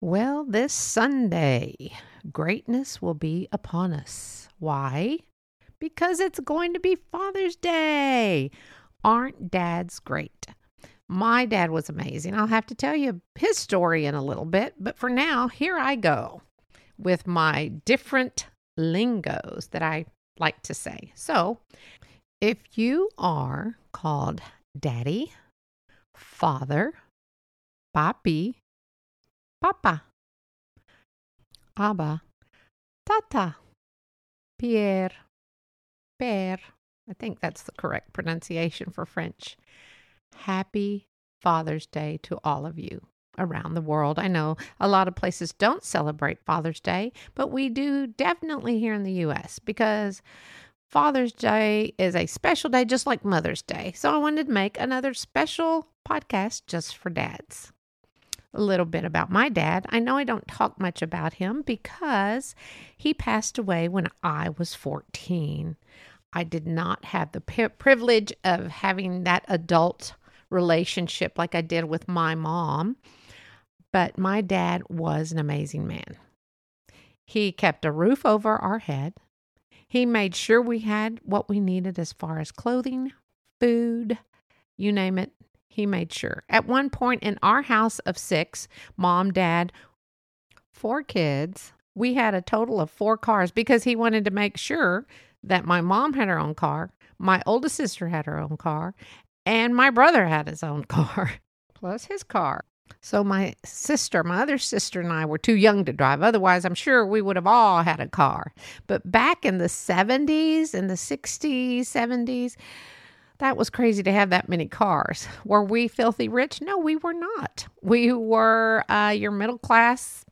Well, this Sunday, greatness will be upon us. Why? Because it's going to be Father's Day. Aren't dads great? My dad was amazing. I'll have to tell you his story in a little bit, but for now, here I go with my different lingos that I like to say. So, if you are called daddy, father, papi, papa, abba, tata, Pierre, père, I think that's the correct pronunciation for French. Happy Father's Day to all of you around the world. I know a lot of places don't celebrate Father's Day, but we do definitely here in the U.S. because Father's Day is a special day just like Mother's Day. So I wanted to make another special podcast just for dads. A little bit about my dad. I know I don't talk much about him because he passed away when I was 14. I did not have the privilege of having that adult relationship like I did with my mom, but my dad was an amazing man. He kept a roof over our head. He made sure we had what we needed as far as clothing, food, you name it. He made sure. At one point in our house of 6, mom, dad, 4 kids, we had a total of 4 cars because he wanted to make sure that my mom had her own car, my oldest sister had her own car, and my brother had his own car, plus his car. So my other sister and I were too young to drive. Otherwise, I'm sure we would have all had a car. But back in the 70s, in the 60s, 70s, that was crazy to have that many cars. Were we filthy rich? No, we were not. We were your middle class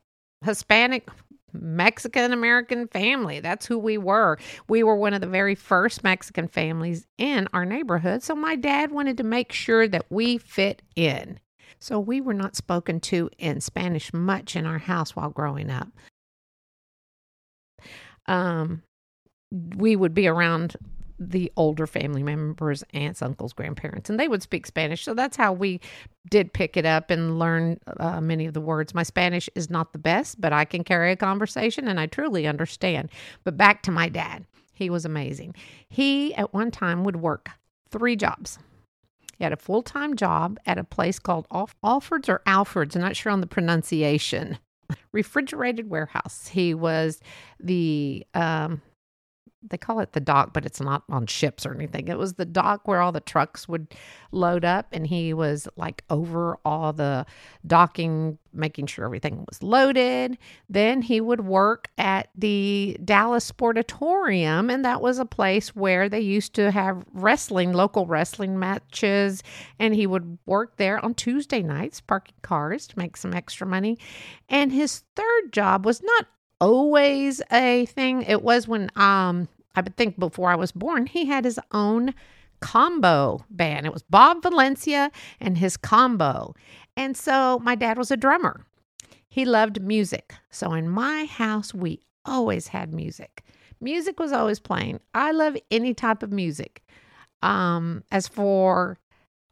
Hispanic Mexican-American family. That's who we were. We were one of the very first Mexican families in our neighborhood. So my dad wanted to make sure that we fit in. So we were not spoken to in Spanish much in our house while growing up. We would be around the older family members, aunts, uncles, grandparents, and they would speak Spanish. So that's how we did pick it up and learn many of the words. My Spanish is not the best, but I can carry a conversation and I truly understand. But back to my dad. He was amazing. He, at one time, would work 3 jobs. He had a full-time job at a place called Alford's or Alford's. I'm not sure on the pronunciation. Refrigerated warehouse. He was the... They call it the dock, but it's not on ships or anything. It was the dock where all the trucks would load up, and he was like over all the docking, making sure everything was loaded. Then he would work at the Dallas Sportatorium, and that was a place where they used to have wrestling, local wrestling matches, and he would work there on Tuesday nights, parking cars to make some extra money. And his third job was not always a thing. It was when I would think before I was born, he had his own combo band. It was Bob Valencia and his combo. And so my dad was a drummer. He loved music. So in my house, we always had music. Music was always playing. I love any type of music. As for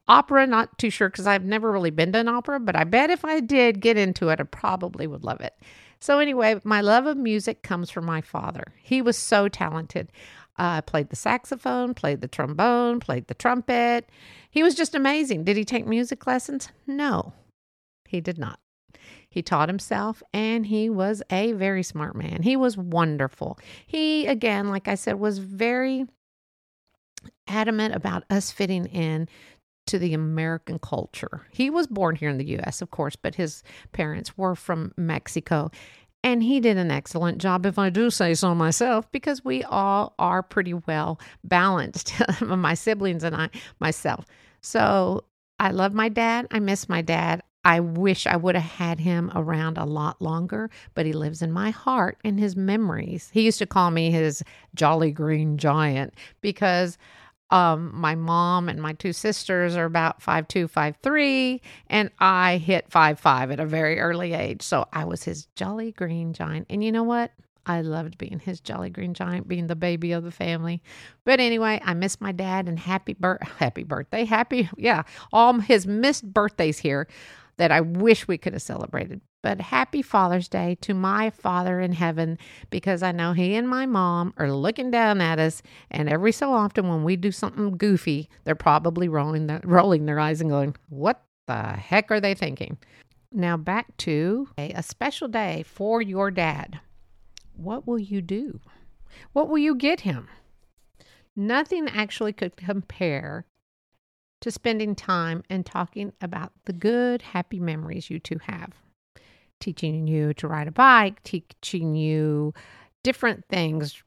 opera, not too sure because I've never really been to an opera, but I bet if I did get into it, I probably would love it. So anyway, my love of music comes from my father. He was so talented. Played the saxophone, played the trombone, played the trumpet. He was just amazing. Did he take music lessons? No, he did not. He taught himself, and he was a very smart man. He was wonderful. He, again, like I said, was very adamant about us fitting in to the American culture. He was born here in the U.S., of course, but his parents were from Mexico. And he did an excellent job, if I do say so myself, because we all are pretty well balanced, my siblings and I, myself. So I love my dad. I miss my dad. I wish I would have had him around a lot longer, but he lives in my heart and his memories. He used to call me his jolly green giant because My mom and my two sisters are about 5'2", 5'3", and I hit 5'5" at a very early age. So I was his jolly green giant. And you know what? I loved being his jolly green giant, being the baby of the family. But anyway, I miss my dad, and happy birthday, all his missed birthdays here that I wish we could have celebrated. But happy Father's Day to my Father in heaven, because I know he and my mom are looking down at us, and every so often when we do something goofy, they're probably rolling their eyes and going, what the heck are they thinking? Now back to a special day for your dad. What will you do? What will you get him? Nothing actually could compare to spending time and talking about the good, happy memories you two have. Teaching you to ride a bike, teaching you different things,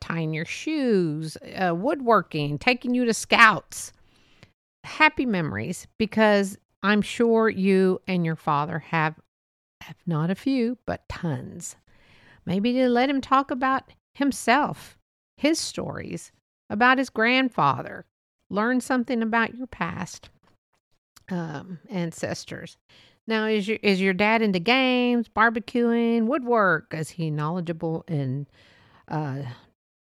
tying your shoes, woodworking, taking you to scouts. Happy memories, because I'm sure you and your father have, if not a few, but tons. Maybe to let him talk about himself, his stories, about his grandfather, learn something about your past ancestors. Now, is your dad into games, barbecuing, woodwork? Is he knowledgeable in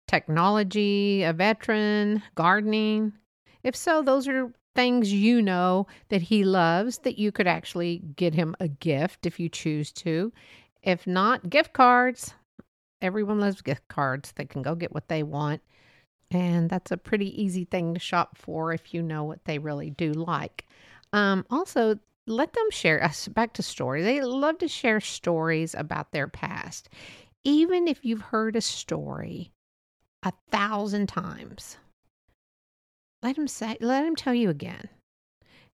technology, a veteran, gardening? If so, those are things you know that he loves that you could actually get him a gift if you choose to. If not, gift cards. Everyone loves gift cards. They can go get what they want. And that's a pretty easy thing to shop for if you know what they really do like. Also, let them share us back to story. They love to share stories about their past. Even if you've heard a story 1,000 times, let him tell you again,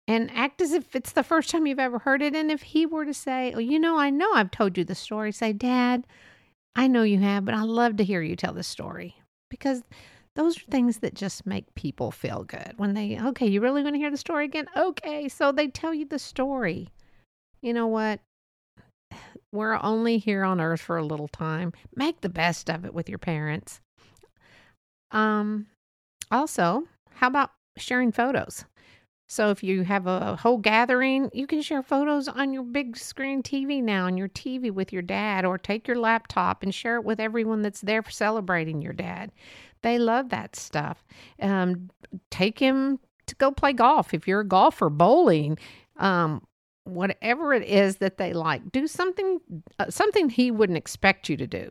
and act as if it's the first time you've ever heard it. And if he were to say, oh, you know I've told you the story, say, Dad, I know you have, but I love to hear you tell the story, because those are things that just make people feel good when they, okay, you really want to hear the story again? Okay. So they tell you the story. You know what? We're only here on earth for a little time. Make the best of it with your parents. Also, how about sharing photos? So if you have a whole gathering, you can share photos on your big screen TV now, on your TV with your dad, or take your laptop and share it with everyone that's there for celebrating your dad. They love that stuff. Take him to go play golf. If you're a golfer, bowling, whatever it is that they like, do something he wouldn't expect you to do.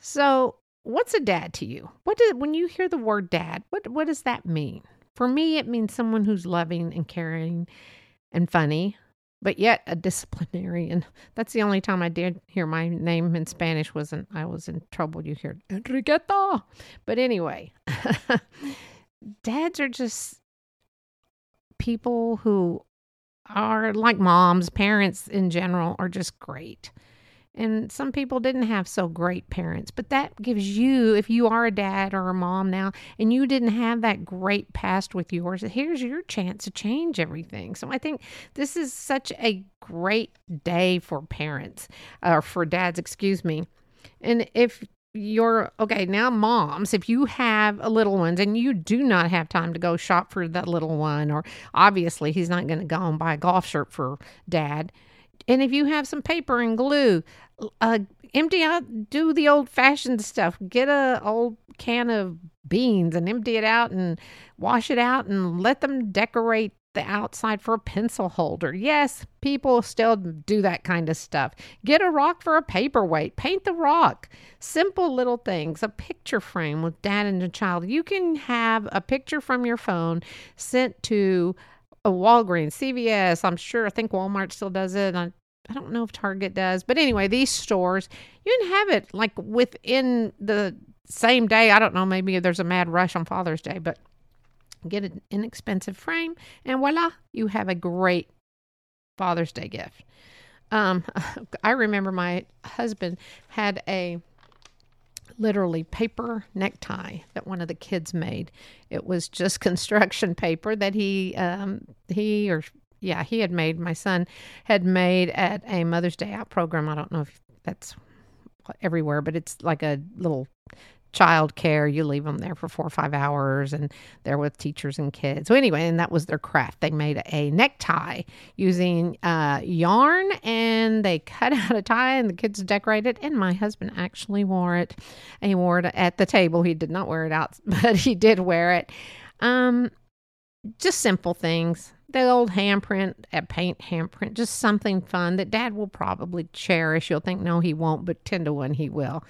So what's a dad to you? When you hear the word dad, what does that mean? For me, it means someone who's loving and caring and funny, but yet a disciplinarian. That's the only time I did hear my name in Spanish I was in trouble. You hear Enriqueta. But anyway, dads are just people who are like moms. Parents in general are just great. And some people didn't have so great parents, but that gives you, if you are a dad or a mom now, and you didn't have that great past with yours, here's your chance to change everything. So I think this is such a great day for parents, or for dads, excuse me. And if you're, okay, now moms, if you have a little ones and you do not have time to go shop for that little one, or obviously he's not going to go and buy a golf shirt for dad. And if you have some paper and glue, empty out, do the old fashioned stuff. Get a old can of beans and empty it out and wash it out and let them decorate the outside for a pencil holder. Yes, people still do that kind of stuff. Get a rock for a paperweight. Paint the rock. Simple little things. A picture frame with dad and the child. You can have a picture from your phone sent to Walgreens, CVS, I think Walmart still does it. I don't know if Target does. But anyway, these stores, you can have it like within the same day. I don't know, maybe there's a mad rush on Father's Day, but get an inexpensive frame and voila, you have a great Father's Day gift. I remember my husband had a literally paper necktie that one of the kids made. It was just construction paper that he had made. My son had made at a Mother's Day Out program. I don't know if that's everywhere, but it's like a little childcare. You leave them there for 4 or 5 hours and they're with teachers and kids. So anyway, and that was their craft. They made a necktie using yarn, and they cut out a tie and the kids decorated. And my husband actually wore it. He wore it at the table. He did not wear it out, but he did wear it. Just simple things. The old handprint, a paint handprint, just something fun that Dad will probably cherish. You'll think, no, he won't, but 10 to 1 he will,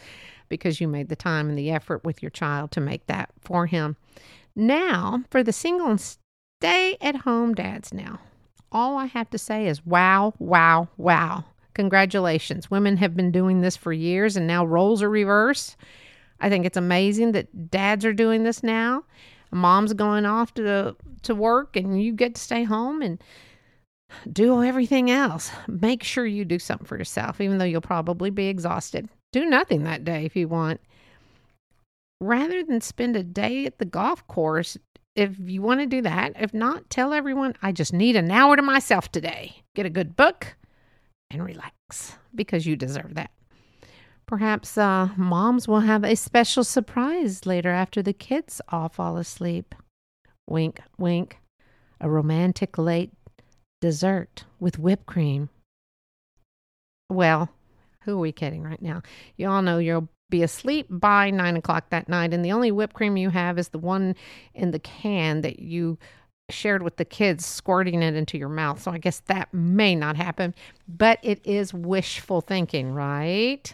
because you made the time and the effort with your child to make that for him. Now, for the single and stay-at-home dads now, all I have to say is wow, wow, wow. Congratulations. Women have been doing this for years, and now roles are reversed. I think it's amazing that dads are doing this now. Mom's going off to work, and you get to stay home and do everything else. Make sure you do something for yourself, even though you'll probably be exhausted. Do nothing that day if you want. Rather than spend a day at the golf course, if you want to do that. If not, tell everyone, I just need an hour to myself today. Get a good book and relax, because you deserve that. Perhaps moms will have a special surprise later after the kids all fall asleep. Wink, wink. A romantic late dessert with whipped cream. Well, who are we kidding right now? You all know you'll be asleep by 9 o'clock that night, and the only whipped cream you have is the one in the can that you shared with the kids, squirting it into your mouth. So I guess that may not happen, but it is wishful thinking, right?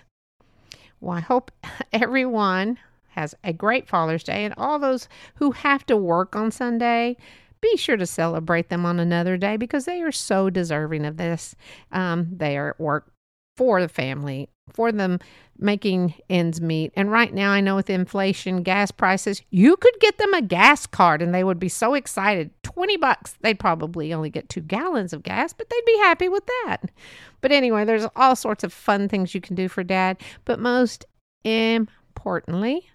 Well, I hope everyone has a great Father's Day, and all those who have to work on Sunday, be sure to celebrate them on another day, because they are so deserving of this. They are at work for the family, for them making ends meet. And right now, I know with inflation, gas prices, you could get them a gas card and they would be so excited. $20. They'd probably only get 2 gallons of gas, but they'd be happy with that. But anyway, there's all sorts of fun things you can do for Dad. But most importantly,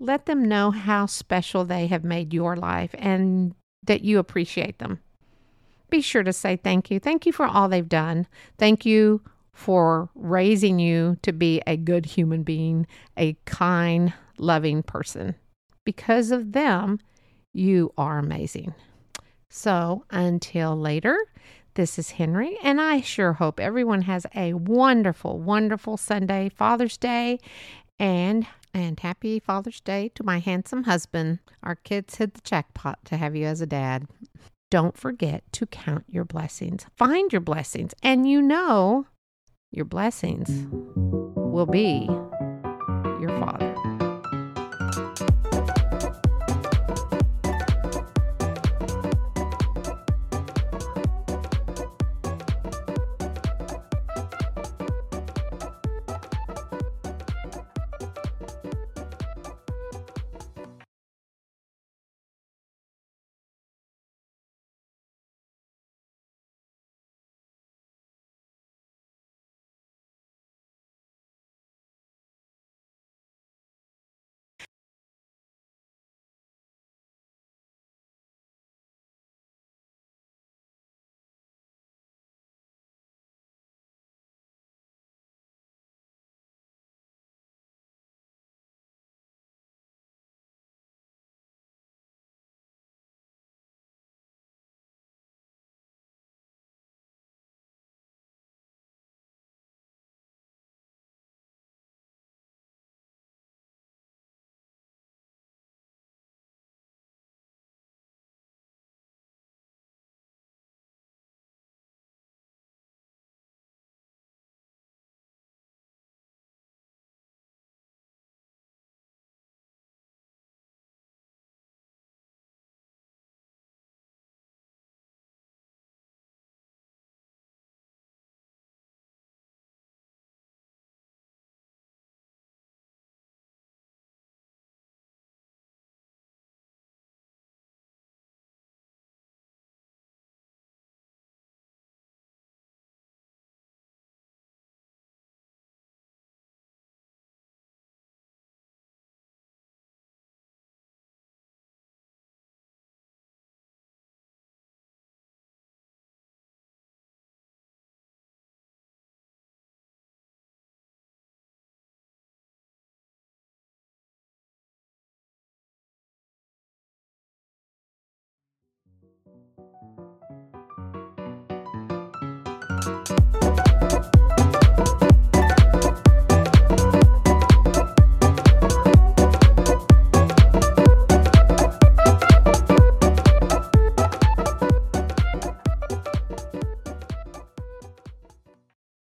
let them know how special they have made your life and that you appreciate them. Be sure to say thank you. Thank you for all they've done. Thank you for raising you to be a good human being, a kind, loving person. Because of them, you are amazing. So until later, this is Henry, and I sure hope everyone has a wonderful, wonderful Sunday, Father's Day, and happy Father's Day to my handsome husband. Our kids hit the jackpot to have you as a dad. Don't forget to count your blessings. Find your blessings, and you know your blessings will be your father.